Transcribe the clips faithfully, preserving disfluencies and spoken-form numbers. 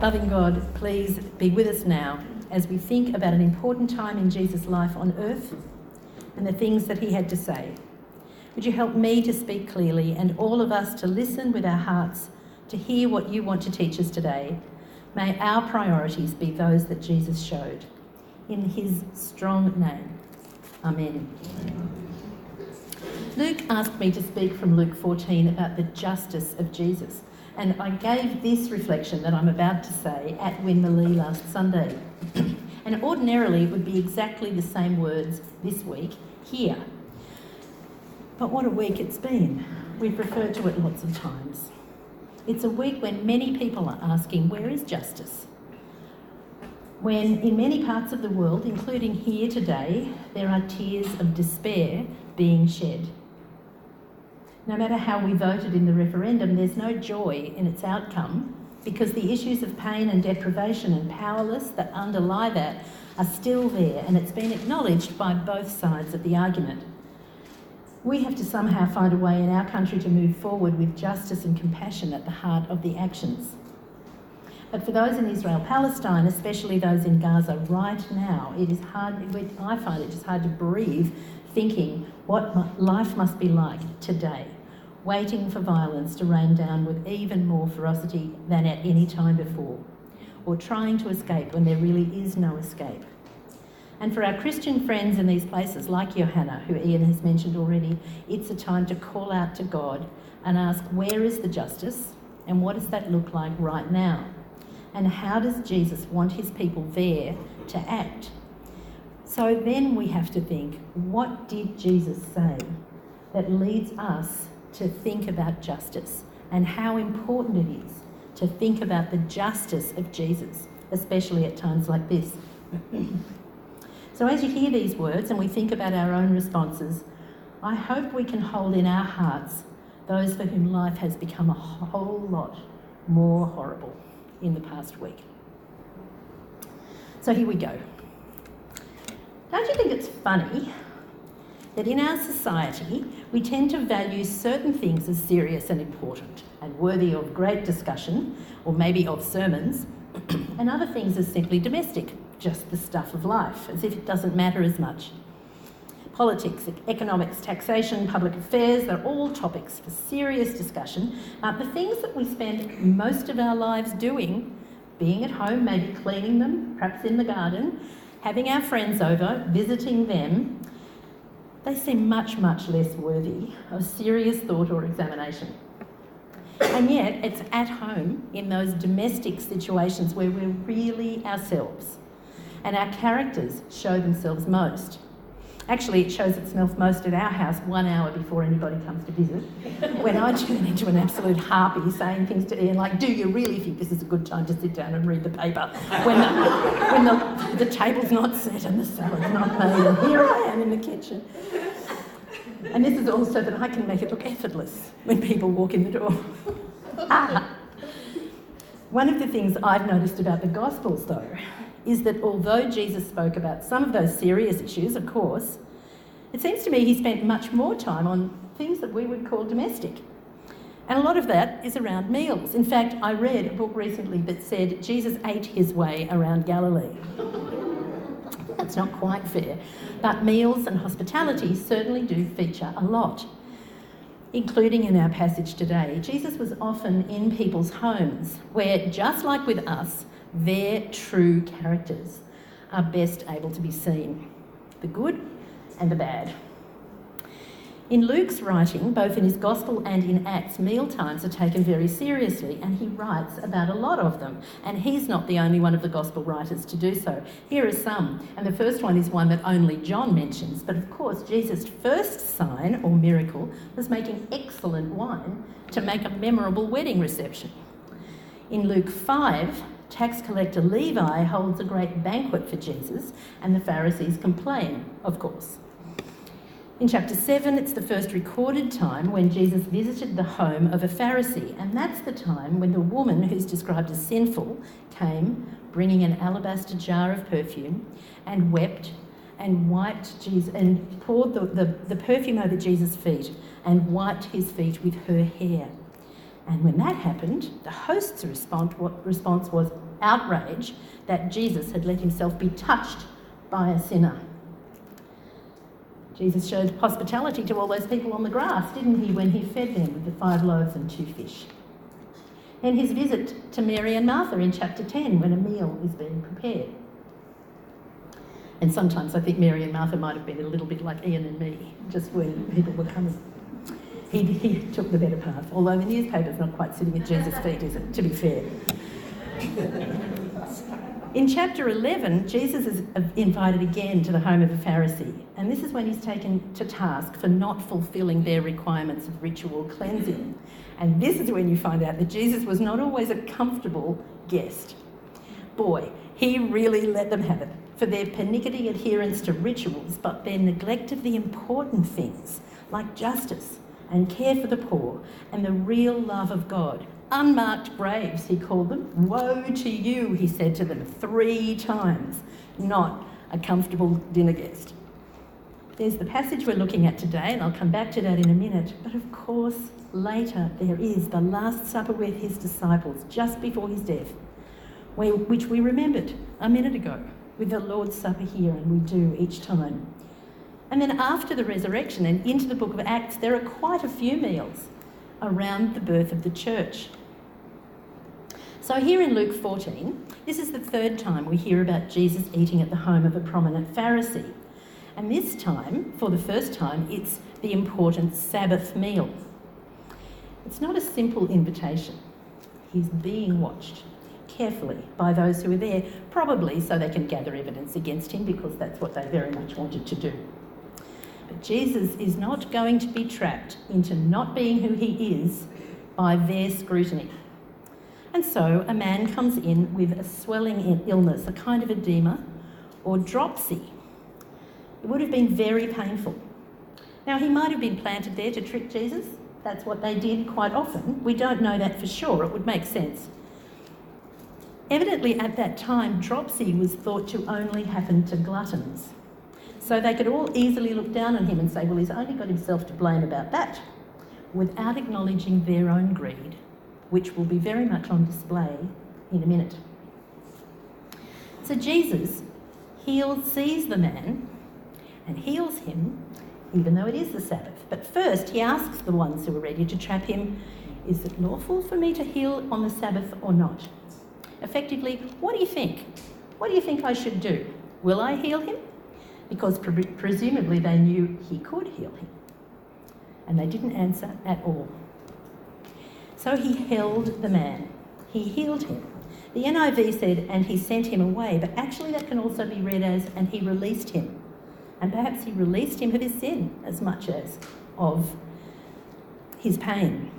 Loving God, please be with us now as we think about an important time in Jesus' life on earth and the things that he had to say. Would you help me to speak clearly and all of us to listen with our hearts to hear what you want to teach us today? May our priorities be those that Jesus showed. In his strong name. Amen. Luke asked me to speak from Luke fourteen about the justice of Jesus. And I gave this reflection that I'm about to say at Winderley last Sunday. And ordinarily it would be exactly the same words this week here. But what a week it's been. We've referred to it lots of times. It's a week when many people are asking, where is justice? When in many parts of the world, including here today, there are tears of despair being shed. No matter how we voted in the referendum, there's no joy in its outcome because the issues of pain and deprivation and powerlessness that underlie that are still there, and it's been acknowledged by both sides of the argument. We have to somehow find a way in our country to move forward with justice and compassion at the heart of the actions. But for those in Israel-Palestine, especially those in Gaza right now, it is hard, I find it just hard to breathe thinking what life must be like today, waiting for violence to rain down with even more ferocity than at any time before, or trying to escape when there really is no escape. And for our Christian friends in these places, like Johanna, who Ian has mentioned already, it's a time to call out to God and ask, where is the justice and what does that look like right now? And how does Jesus want his people there to act? So then we have to think, what did Jesus say that leads us to think about justice and how important it is to think about the justice of Jesus, especially at times like this? So as you hear these words and we think about our own responses, I hope we can hold in our hearts those for whom life has become a whole lot more horrible in the past week. So here we go. Don't you think it's funny that in our society we tend to value certain things as serious and important and worthy of great discussion or maybe of sermons and other things as simply domestic, just the stuff of life, as if it doesn't matter as much. Politics, economics, taxation, public affairs, they're all topics for serious discussion. Uh, the things that we spend most of our lives doing, being at home, maybe cleaning them, perhaps in the garden, having our friends over, visiting them, they seem much, much less worthy of serious thought or examination. And yet it's at home in those domestic situations where we're really ourselves and our characters show themselves most. Actually, it shows itself most at our house one hour before anybody comes to visit, when I turn into an absolute harpy saying things to Ian like, do you really think this is a good time to sit down and read the paper when the, when the, the table's not set and the salad's not made and here I am in the kitchen? And this is all so that I can make it look effortless when people walk in the door. ah. One of the things I've noticed about the Gospels, though, is that although Jesus spoke about some of those serious issues, of course, it seems to me he spent much more time on things that we would call domestic. And a lot of that is around meals. In fact, I read a book recently that said Jesus ate his way around Galilee. That's not quite fair, but meals and hospitality certainly do feature a lot, including in our passage today. Jesus was often in people's homes where, just like with us, their true characters are best able to be seen, the good and the bad. In Luke's writing, both in his Gospel and in Acts, meal times are taken very seriously, and he writes about a lot of them. And he's not the only one of the Gospel writers to do so. Here are some, and the first one is one that only John mentions. But of course, Jesus' first sign or miracle was making excellent wine to make a memorable wedding reception. In Luke five, tax collector Levi holds a great banquet for Jesus, and the Pharisees complain, of course. In chapter seven, it's the first recorded time when Jesus visited the home of a Pharisee, and that's the time when the woman who's described as sinful came, bringing an alabaster jar of perfume, and wept and wiped Jesus and poured the, the, the perfume over Jesus' feet and wiped his feet with her hair. And when that happened, the host's response, response was outrage that Jesus had let himself be touched by a sinner. Jesus showed hospitality to all those people on the grass, didn't he, when he fed them with the five loaves and two fish. And his visit to Mary and Martha in chapter ten, when a meal is being prepared. And sometimes I think Mary and Martha might have been a little bit like Ian and me, just when people were coming. He, he took the better path, although the newspaper's not quite sitting at Jesus' feet, is it, to be fair. In chapter eleven, Jesus is invited again to the home of a Pharisee, and this is when he's taken to task for not fulfilling their requirements of ritual cleansing. And this is when you find out that Jesus was not always a comfortable guest. Boy, he really let them have it for their pernickety adherence to rituals, but their neglect of the important things like justice and care for the poor and the real love of God. Unmarked graves, he called them. Woe to you, he said to them three times, not a comfortable dinner guest. There's the passage we're looking at today, and I'll come back to that in a minute. But of course, later there is the Last Supper with his disciples, just before his death, which we remembered a minute ago with the Lord's Supper here, and we do each time. And then after the resurrection and into the book of Acts, there are quite a few meals around the birth of the church. So here in Luke fourteen, this is the third time we hear about Jesus eating at the home of a prominent Pharisee. And this time, for the first time, it's the important Sabbath meal. It's not a simple invitation. He's being watched carefully by those who are there, probably so they can gather evidence against him, because that's what they very much wanted to do. But Jesus is not going to be trapped into not being who he is by their scrutiny. And so a man comes in with a swelling illness, a kind of edema or dropsy. It would have been very painful. Now, he might have been planted there to trick Jesus. That's what they did quite often. We don't know that for sure. It would make sense. Evidently, at that time, dropsy was thought to only happen to gluttons. So they could all easily look down on him and say, well, he's only got himself to blame about that, without acknowledging their own greed, which will be very much on display in a minute. So Jesus heals, sees the man and heals him, even though it is the Sabbath. But first, he asks the ones who are ready to trap him, is it lawful for me to heal on the Sabbath or not? Effectively, what do you think? What do you think I should do? Will I heal him? Because pre- presumably they knew he could heal him. And they didn't answer at all. So he held the man. He healed him. The N I V said, and he sent him away, but actually that can also be read as, and he released him. And perhaps he released him of his sin as much as of his pain.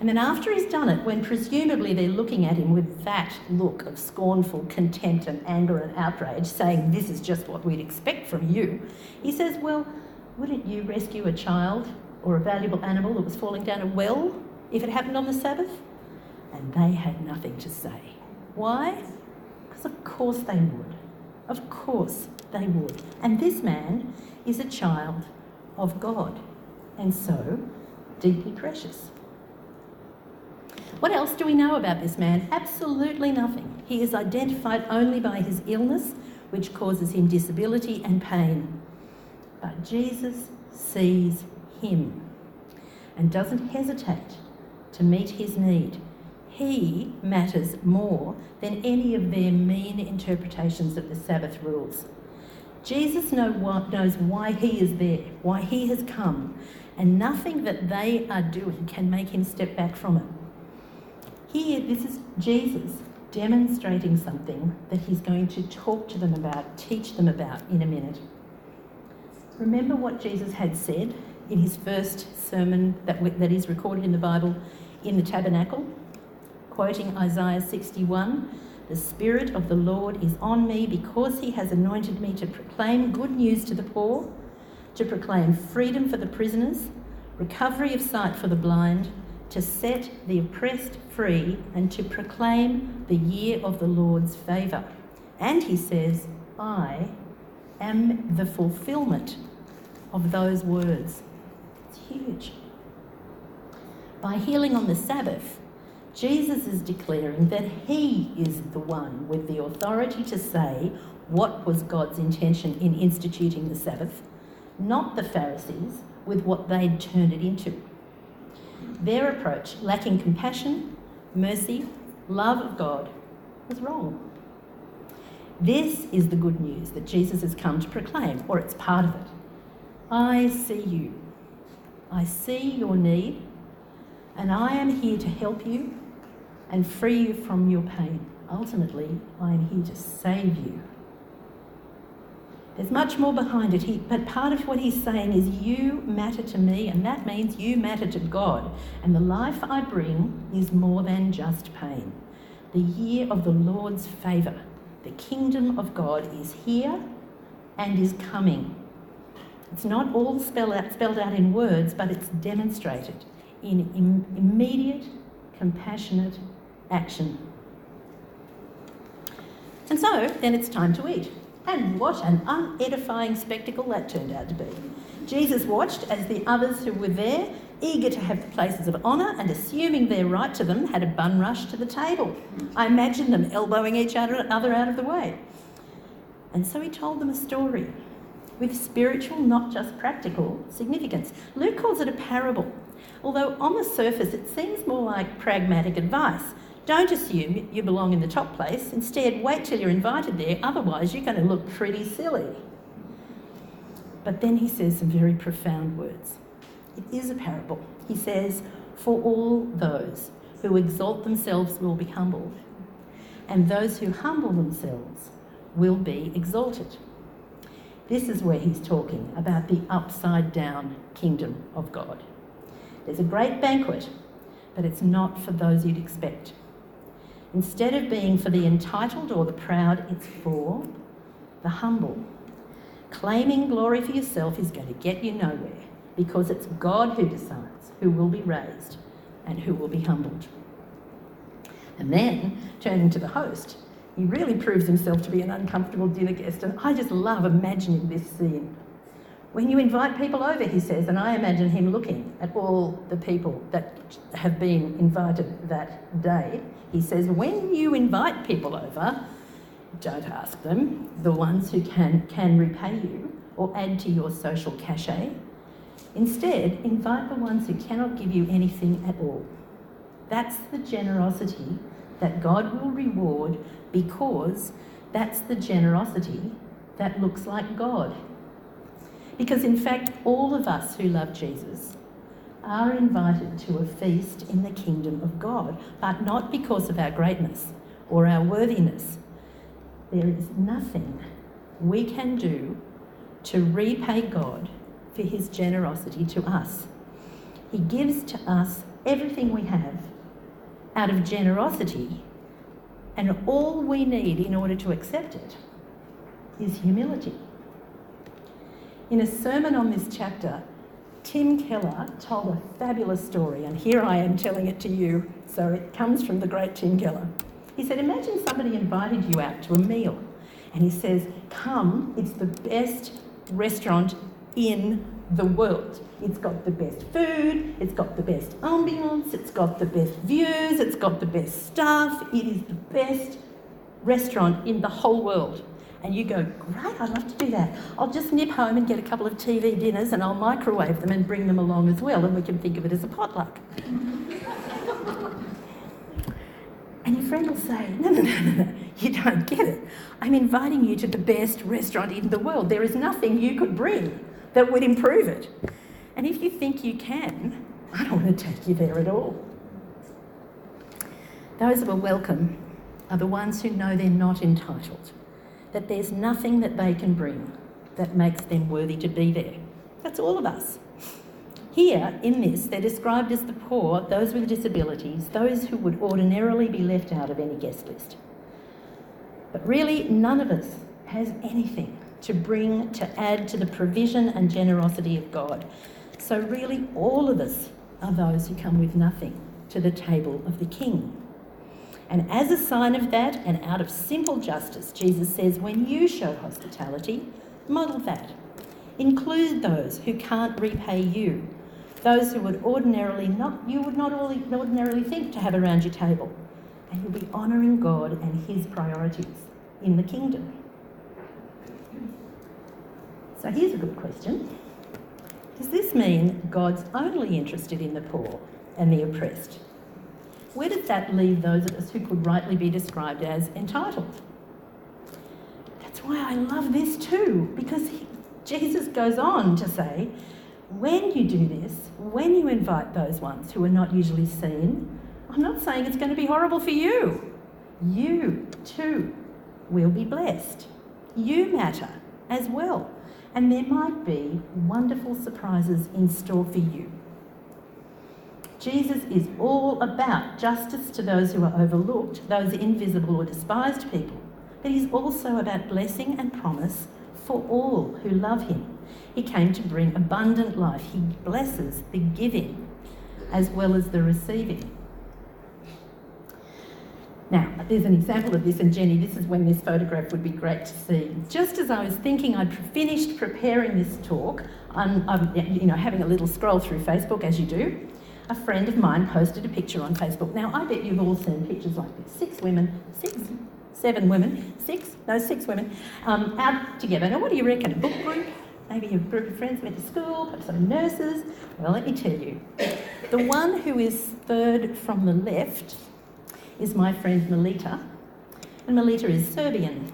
And then after he's done it, when presumably they're looking at him with that look of scornful contempt and anger and outrage, saying, this is just what we'd expect from you, he says, well, wouldn't you rescue a child or a valuable animal that was falling down a well if it happened on the Sabbath? And they had nothing to say. Why? Because of course they would. Of course they would. And this man is a child of God, and so deeply precious. What else do we know about this man? Absolutely nothing. He is identified only by his illness, which causes him disability and pain. But Jesus sees him and doesn't hesitate to meet his need. He matters more than any of their mean interpretations of the Sabbath rules. Jesus knows why he is there, why he has come, and nothing that they are doing can make him step back from it. Here, this is Jesus demonstrating something that he's going to talk to them about, teach them about in a minute. Remember what Jesus had said in his first sermon that, that is recorded in the Bible in the tabernacle? quoting Isaiah sixty-one, "The Spirit of the Lord is on me because he has anointed me to proclaim good news to the poor, to proclaim freedom for the prisoners, recovery of sight for the blind, to set the oppressed free, and to proclaim the year of the Lord's favour." And he says, "I am the fulfilment of those words." It's huge. By healing on the Sabbath, Jesus is declaring that he is the one with the authority to say what was God's intention in instituting the Sabbath, not the Pharisees with what they'd turned it into. Their approach, lacking compassion, mercy, love of God, was wrong. This is the good news that Jesus has come to proclaim, or it's part of it. I see you. I see your need, and I am here to help you and free you from your pain. Ultimately, I am here to save you. There's much more behind it, he, but part of what he's saying is you matter to me, and that means you matter to God, and the life I bring is more than just pain. The year of the Lord's favour, the kingdom of God is here and is coming. It's not all spelled out, spelled out in words, but it's demonstrated in im- immediate, compassionate action. And so, then it's time to eat. And what an unedifying spectacle that turned out to be. Jesus watched as the others who were there, eager to have the places of honour and assuming their right to them, had a bun rush to the table. I imagine them elbowing each other out of the way. And so he told them a story with spiritual, not just practical, significance. Luke calls it a parable, although on the surface it seems more like pragmatic advice. Don't assume you belong in the top place. Instead, wait till you're invited there, otherwise you're going to look pretty silly. But then he says some very profound words. It is a parable. He says, "For all those who exalt themselves will be humbled, and those who humble themselves will be exalted." This is where he's talking about the upside-down kingdom of God. There's a great banquet, but it's not for those you'd expect. Instead of being for the entitled or the proud, it's for the humble. Claiming glory for yourself is going to get you nowhere, because it's God who decides who will be raised and who will be humbled. And then, turning to the host, he really proves himself to be an uncomfortable dinner guest, and I just love imagining this scene. "When you invite people over," he says, and I imagine him looking at all the people that have been invited that day. He says, "When you invite people over, don't ask them, the ones who can, can repay you or add to your social cachet. Instead, invite the ones who cannot give you anything at all. That's the generosity that God will reward, because that's the generosity that looks like God." Because in fact, all of us who love Jesus are invited to a feast in the kingdom of God, but not because of our greatness or our worthiness. There is nothing we can do to repay God for his generosity to us. He gives to us everything we have out of generosity, and all we need in order to accept it is humility. In a sermon on this chapter, Tim Keller told a fabulous story, and here I am telling it to you, so it comes from the great Tim Keller. He said, imagine somebody invited you out to a meal, and he says, "Come, it's the best restaurant in the world. It's got the best food, it's got the best ambience, it's got the best views, it's got the best staff. It is the best restaurant in the whole world." And you go, "Great, I'd love to do that. I'll just nip home and get a couple of T V dinners, and I'll microwave them and bring them along as well, and we can think of it as a potluck." And your friend will say, no, no, no, no, no, you don't get it. I'm inviting you to the best restaurant in the world. There is nothing you could bring that would improve it. And if you think you can, I don't want to take you there at all. Those who are welcome are the ones who know they're not entitled, that there's nothing that they can bring that makes them worthy to be there. That's all of us. Here, in this, they're described as the poor, those with disabilities, those who would ordinarily be left out of any guest list. But really, none of us has anything to bring, to add to the provision and generosity of God. So really, all of us are those who come with nothing to the table of the King. And as a sign of that, and out of simple justice, Jesus says, when you show hospitality, model that. Include those who can't repay you, those who would ordinarily not, you would not ordinarily think to have around your table, and you'll be honouring God and his priorities in the kingdom. So here's a good question. Does this mean God's only interested in the poor and the oppressed? Where does that leave those of us who could rightly be described as entitled? That's why I love this too, because he, Jesus goes on to say, when you do this, when you invite those ones who are not usually seen, I'm not saying it's going to be horrible for you. You too will be blessed. You matter as well. And there might be wonderful surprises in store for you. Jesus is all about justice to those who are overlooked, those invisible or despised people. But he's also about blessing and promise for all who love him. He came to bring abundant life. He blesses the giving as well as the receiving. Now, there's an example of this, and Jenny, this is when this photograph would be great to see. Just as I was thinking I'd finished preparing this talk, I'm, I'm you know, having a little scroll through Facebook, as you do, a friend of mine posted a picture on Facebook. Now, I bet you've all seen pictures like this. Six women, six, seven women, six, no, six women, um, out together. Now, what do you reckon? A book group? Maybe a group of friends went to school, perhaps some nurses. Well, let me tell you, the one who is third from the left is my friend Melita, and Melita is Serbian.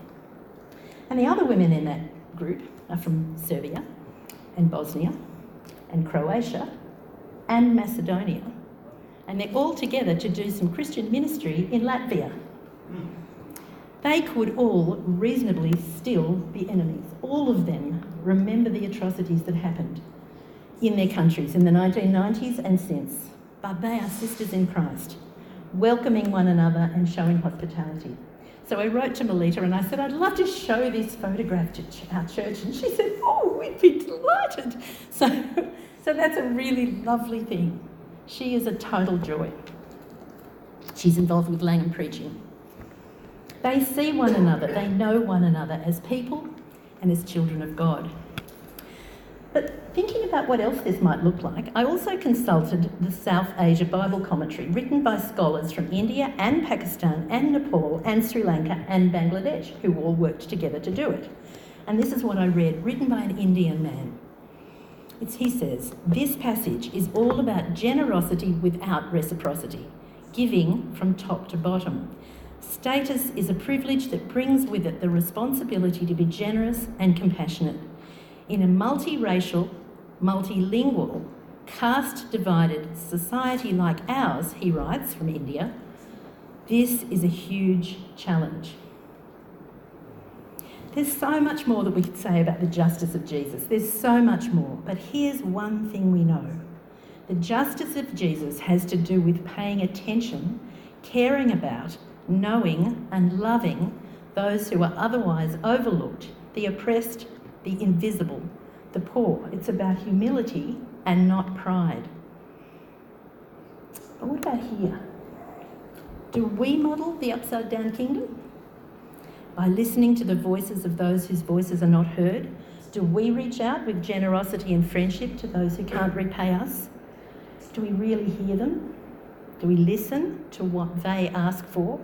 And the other women in that group are from Serbia, and Bosnia, and Croatia, and Macedonia. And they're all together to do some Christian ministry in Latvia. They could all reasonably still be enemies. All of them remember the atrocities that happened in their countries in the nineteen nineties and since. But they are sisters in Christ, welcoming one another and showing hospitality. So I wrote to Melita and I said, I'd love to show this photograph to our church. And she said, oh, we'd be delighted. So, so that's a really lovely thing. She is a total joy. She's involved with Langham preaching. They see one another, they know one another as people and as children of God. But thinking about what else this might look like, I also consulted the South Asia Bible Commentary, written by scholars from India and Pakistan and Nepal and Sri Lanka and Bangladesh, who all worked together to do it. And this is what I read, written by an Indian man. It's, he says, this passage is all about generosity without reciprocity, giving from top to bottom. Status is a privilege that brings with it the responsibility to be generous and compassionate. In a multiracial, multilingual, caste-divided society like ours, he writes from India, this is a huge challenge. There's so much more that we could say about the justice of Jesus. There's so much more, but here's one thing we know. The justice of Jesus has to do with paying attention, caring about, knowing and loving those who are otherwise overlooked, the oppressed, the invisible, the poor. It's about humility and not pride. But what about here? Do we model the upside-down kingdom? By listening to the voices of those whose voices are not heard, do we reach out with generosity and friendship to those who can't repay us? Do we really hear them? Do we listen to what they ask for?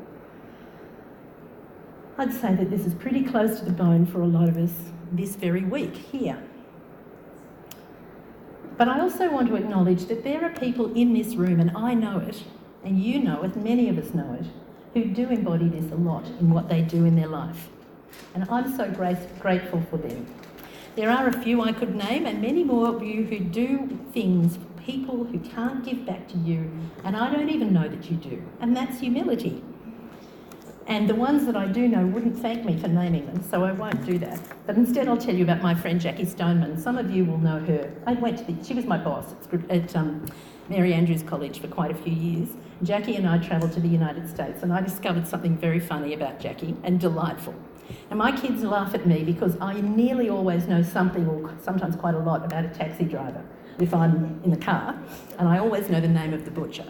I'd say that this is pretty close to the bone for a lot of us this very week here. But I also want to acknowledge that there are people in this room, and I know it, and you know it, many of us know it, who do embody this a lot in what they do in their life. And I'm so grace- grateful for them. There are a few I could name, and many more of you who do things for people who can't give back to you, and I don't even know that you do, and that's humility. And the ones that I do know wouldn't thank me for naming them, so I won't do that. But instead I'll tell you about my friend Jackie Stoneman. Some of you will know her. I went to the, she was my boss at, at um, Mary Andrews College for quite a few years. Jackie and I travelled to the United States, and I discovered something very funny about Jackie and delightful. And my kids laugh at me because I nearly always know something, or sometimes quite a lot, about a taxi driver if I'm in the car, and I always know the name of the butcher.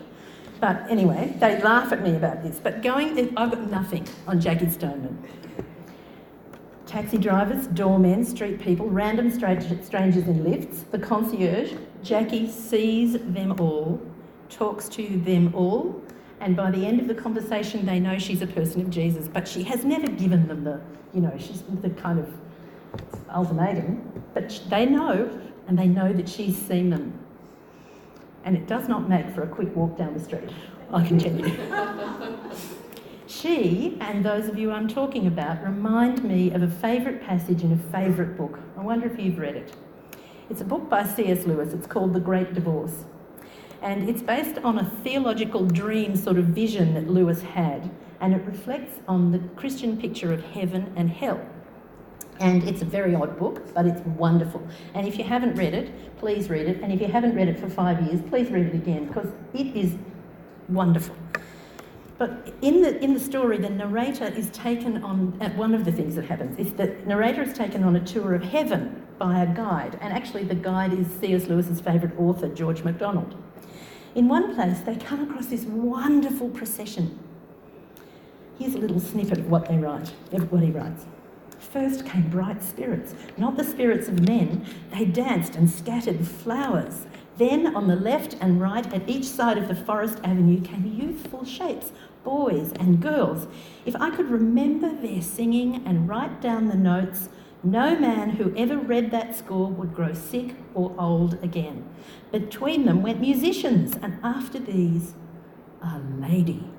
But anyway, they laugh at me about this. But going, I've got nothing on Jackie Stoneman. Taxi drivers, doormen, street people, random strangers in lifts, the concierge, Jackie sees them all, talks to them all, and by the end of the conversation, they know she's a person of Jesus. But she has never given them the, you know, she's the kind of ultimatum. But they know, and they know that she's seen them. And it does not make for a quick walk down the street, I can tell you. She, and those of you I'm talking about, remind me of a favourite passage in a favourite book. I wonder if you've read it. It's a book by C S Lewis. It's called The Great Divorce. And it's based on a theological dream sort of vision that Lewis had. And it reflects on the Christian picture of heaven and hell. And it's a very odd book, but it's wonderful. And if you haven't read it, please read it. And if you haven't read it for five years, please read it again, because it is wonderful. But in the in the story, the narrator is taken on, at one of the things that happens, is the narrator is taken on a tour of heaven by a guide. And actually the guide is C S Lewis's favourite author, George MacDonald. In one place, they come across this wonderful procession. Here's a little snippet of what they write, of what he writes. First came bright spirits, not the spirits of men. They danced and scattered flowers. Then on the left and right at each side of the forest avenue came youthful shapes, boys and girls. If I could remember their singing and write down the notes, no man who ever read that score would grow sick or old again. Between them went musicians, and after these, a lady,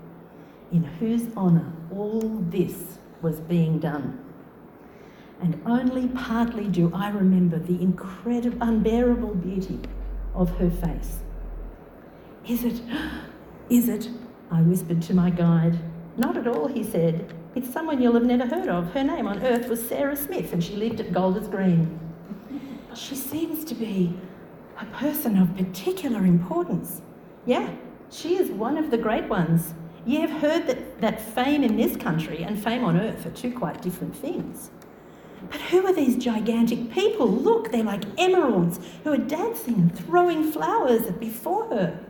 in whose honour all this was being done. And only partly do I remember the incredible, unbearable beauty of her face. Is it, is it, I whispered to my guide. Not at all, he said. It's someone you'll have never heard of. Her name on earth was Sarah Smith, and she lived at Golders Green. She seems to be a person of particular importance. Yeah, she is one of the great ones. You've heard that, that fame in this country and fame on earth are two quite different things. But who are these gigantic people? Look, they're like emeralds who are dancing and throwing flowers before her.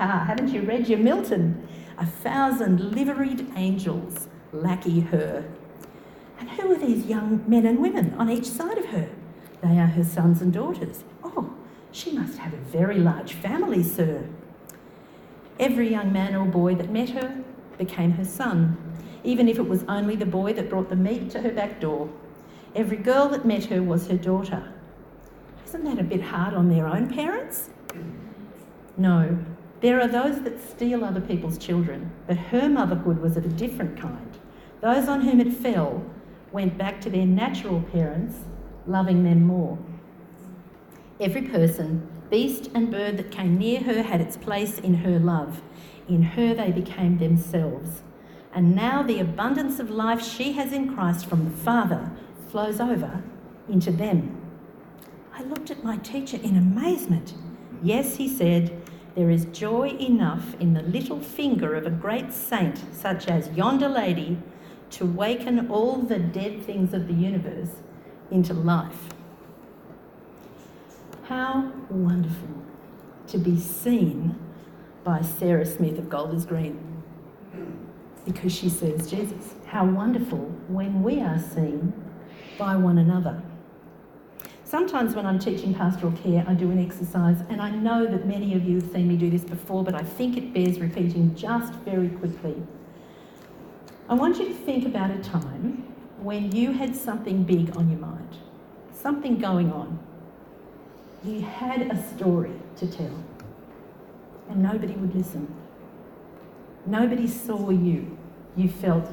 Ah, haven't you read your Milton? A thousand liveried angels lackey her. And who are these young men and women on each side of her? They are her sons and daughters. Oh, she must have a very large family, sir. Every young man or boy that met her became her son, even if it was only the boy that brought the meat to her back door. Every girl that met her was her daughter. Isn't that a bit hard on their own parents? No, there are those that steal other people's children, but her motherhood was of a different kind. Those on whom it fell went back to their natural parents, loving them more. Every person, beast and bird that came near her had its place in her love. In her they became themselves. And now the abundance of life she has in Christ from the Father flows over into them. I looked at my teacher in amazement. Yes, he said, there is joy enough in the little finger of a great saint, such as yonder lady, to waken all the dead things of the universe into life. How wonderful to be seen by Sarah Smith of Golders Green, because she serves Jesus. How wonderful when we are seen by one another. Sometimes when I'm teaching pastoral care, I do an exercise, and I know that many of you have seen me do this before, but I think it bears repeating just very quickly. I want you to think about a time when you had something big on your mind, something going on. You had a story to tell, and nobody would listen. Nobody saw you. You felt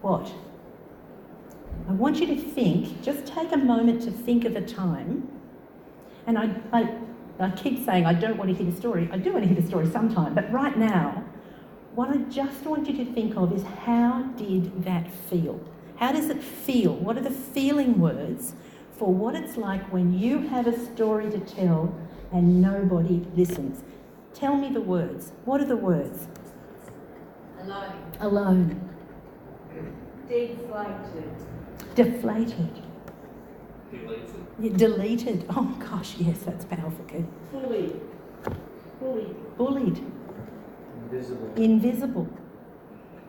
what? I want you to think, just take a moment to think of a time, and I, I, I keep saying I don't want to hear a story. I do want to hear a story sometime, but right now, what I just want you to think of is, how did that feel? How does it feel? What are the feeling words for what it's like when you have a story to tell and nobody listens? Tell me the words. What are the words? Alone. Alone. Deflated. Deflated. Deleted. Yeah, deleted. Oh gosh, yes, that's powerful. Good. Bullied. Bullied. Bullied. Invisible. Invisible.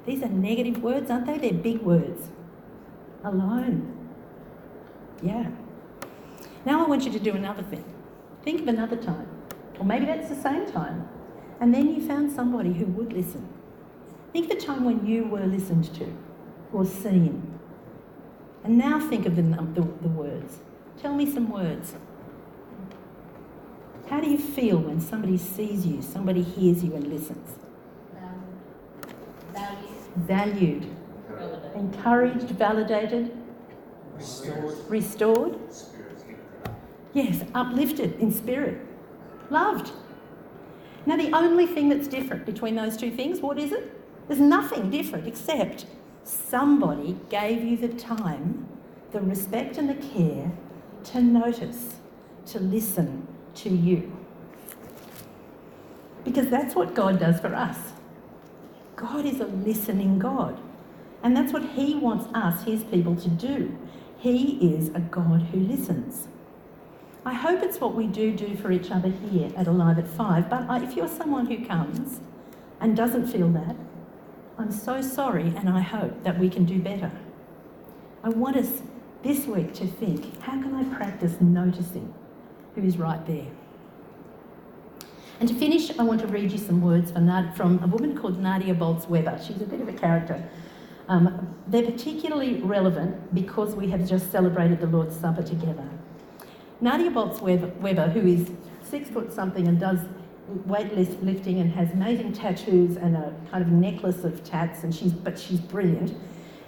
These are negative words, aren't they? They're big words. Alone. Yeah. Now I want you to do another thing. Think of another time. Or maybe that's the same time. And then you found somebody who would listen. Think of the time when you were listened to or seen. And now think of the, the, the words. Tell me some words. How do you feel when somebody sees you, somebody hears you and listens? Valued. Valued. Validated. Encouraged, validated. Restored. Restored. Yes, uplifted in spirit. Loved. Now the only thing that's different between those two things, what is it? There's nothing different except somebody gave you the time, the respect and the care to notice, to listen to you. Because that's what God does for us. God is a listening God. And that's what he wants us, his people, to do. He is a God who listens. I hope it's what we do do for each other here at Alive at Five, but if you're someone who comes and doesn't feel that, I'm so sorry, and I hope that we can do better. I want us this week to think, how can I practice noticing who is right there? And to finish, I want to read you some words from a woman called Nadia Boltz-Weber. She's a bit of a character. Um, they're particularly relevant because we have just celebrated the Lord's Supper together. Nadia Boltz-Weber, who is six foot something and does weightlifting and has amazing tattoos and a kind of necklace of tats, and she's but she's brilliant.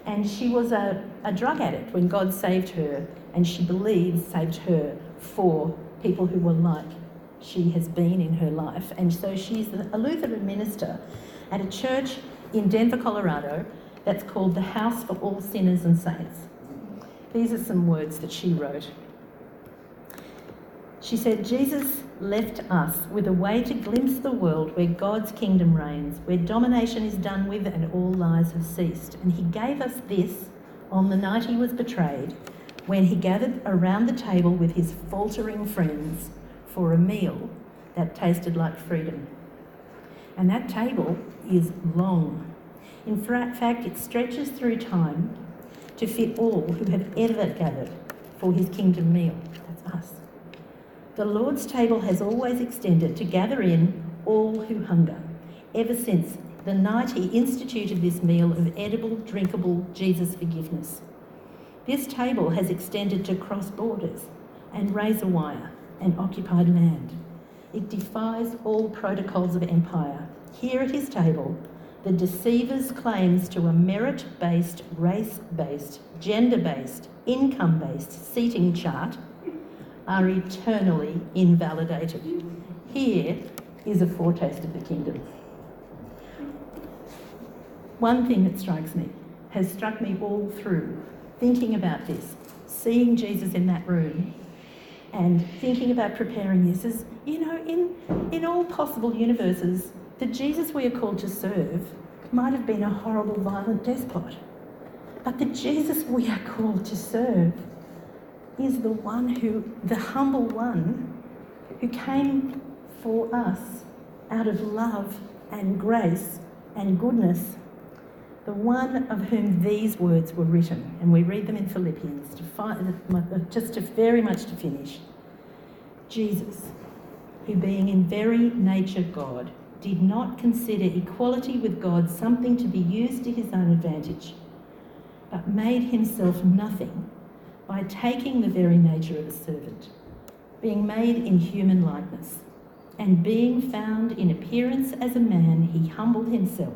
And she was a, a drug addict when God saved her, and she believes saved her for people who were like she has been in her life. And so she's a Lutheran minister at a church in Denver, Colorado, that's called the House for All Sinners and Saints. These are some words that she wrote. She said, Jesus left us with a way to glimpse the world where God's kingdom reigns, where domination is done with and all lies have ceased. And he gave us this on the night he was betrayed, when he gathered around the table with his faltering friends for a meal that tasted like freedom. And that table is long. In fact, it stretches through time to fit all who have ever gathered for his kingdom meal. That's us. The Lord's table has always extended to gather in all who hunger, ever since the night he instituted this meal of edible, drinkable Jesus forgiveness. This table has extended to cross borders and razor wire and occupied land. It defies all protocols of empire. Here at his table, the deceiver's claims to a merit-based, race-based, gender-based, income-based seating chart are eternally invalidated. Here is a foretaste of the kingdom. One thing that strikes me, has struck me all through, thinking about this, seeing Jesus in that room, and thinking about preparing this is, you know, in, in all possible universes, the Jesus we are called to serve might have been a horrible, violent despot. But the Jesus we are called to serve is the one who, the humble one, who came for us out of love and grace and goodness, the one of whom these words were written. And we read them in Philippians, to find, just to very much to finish. Jesus, who being in very nature God, did not consider equality with God something to be used to his own advantage, but made himself nothing, by taking the very nature of a servant, being made in human likeness, and being found in appearance as a man, he humbled himself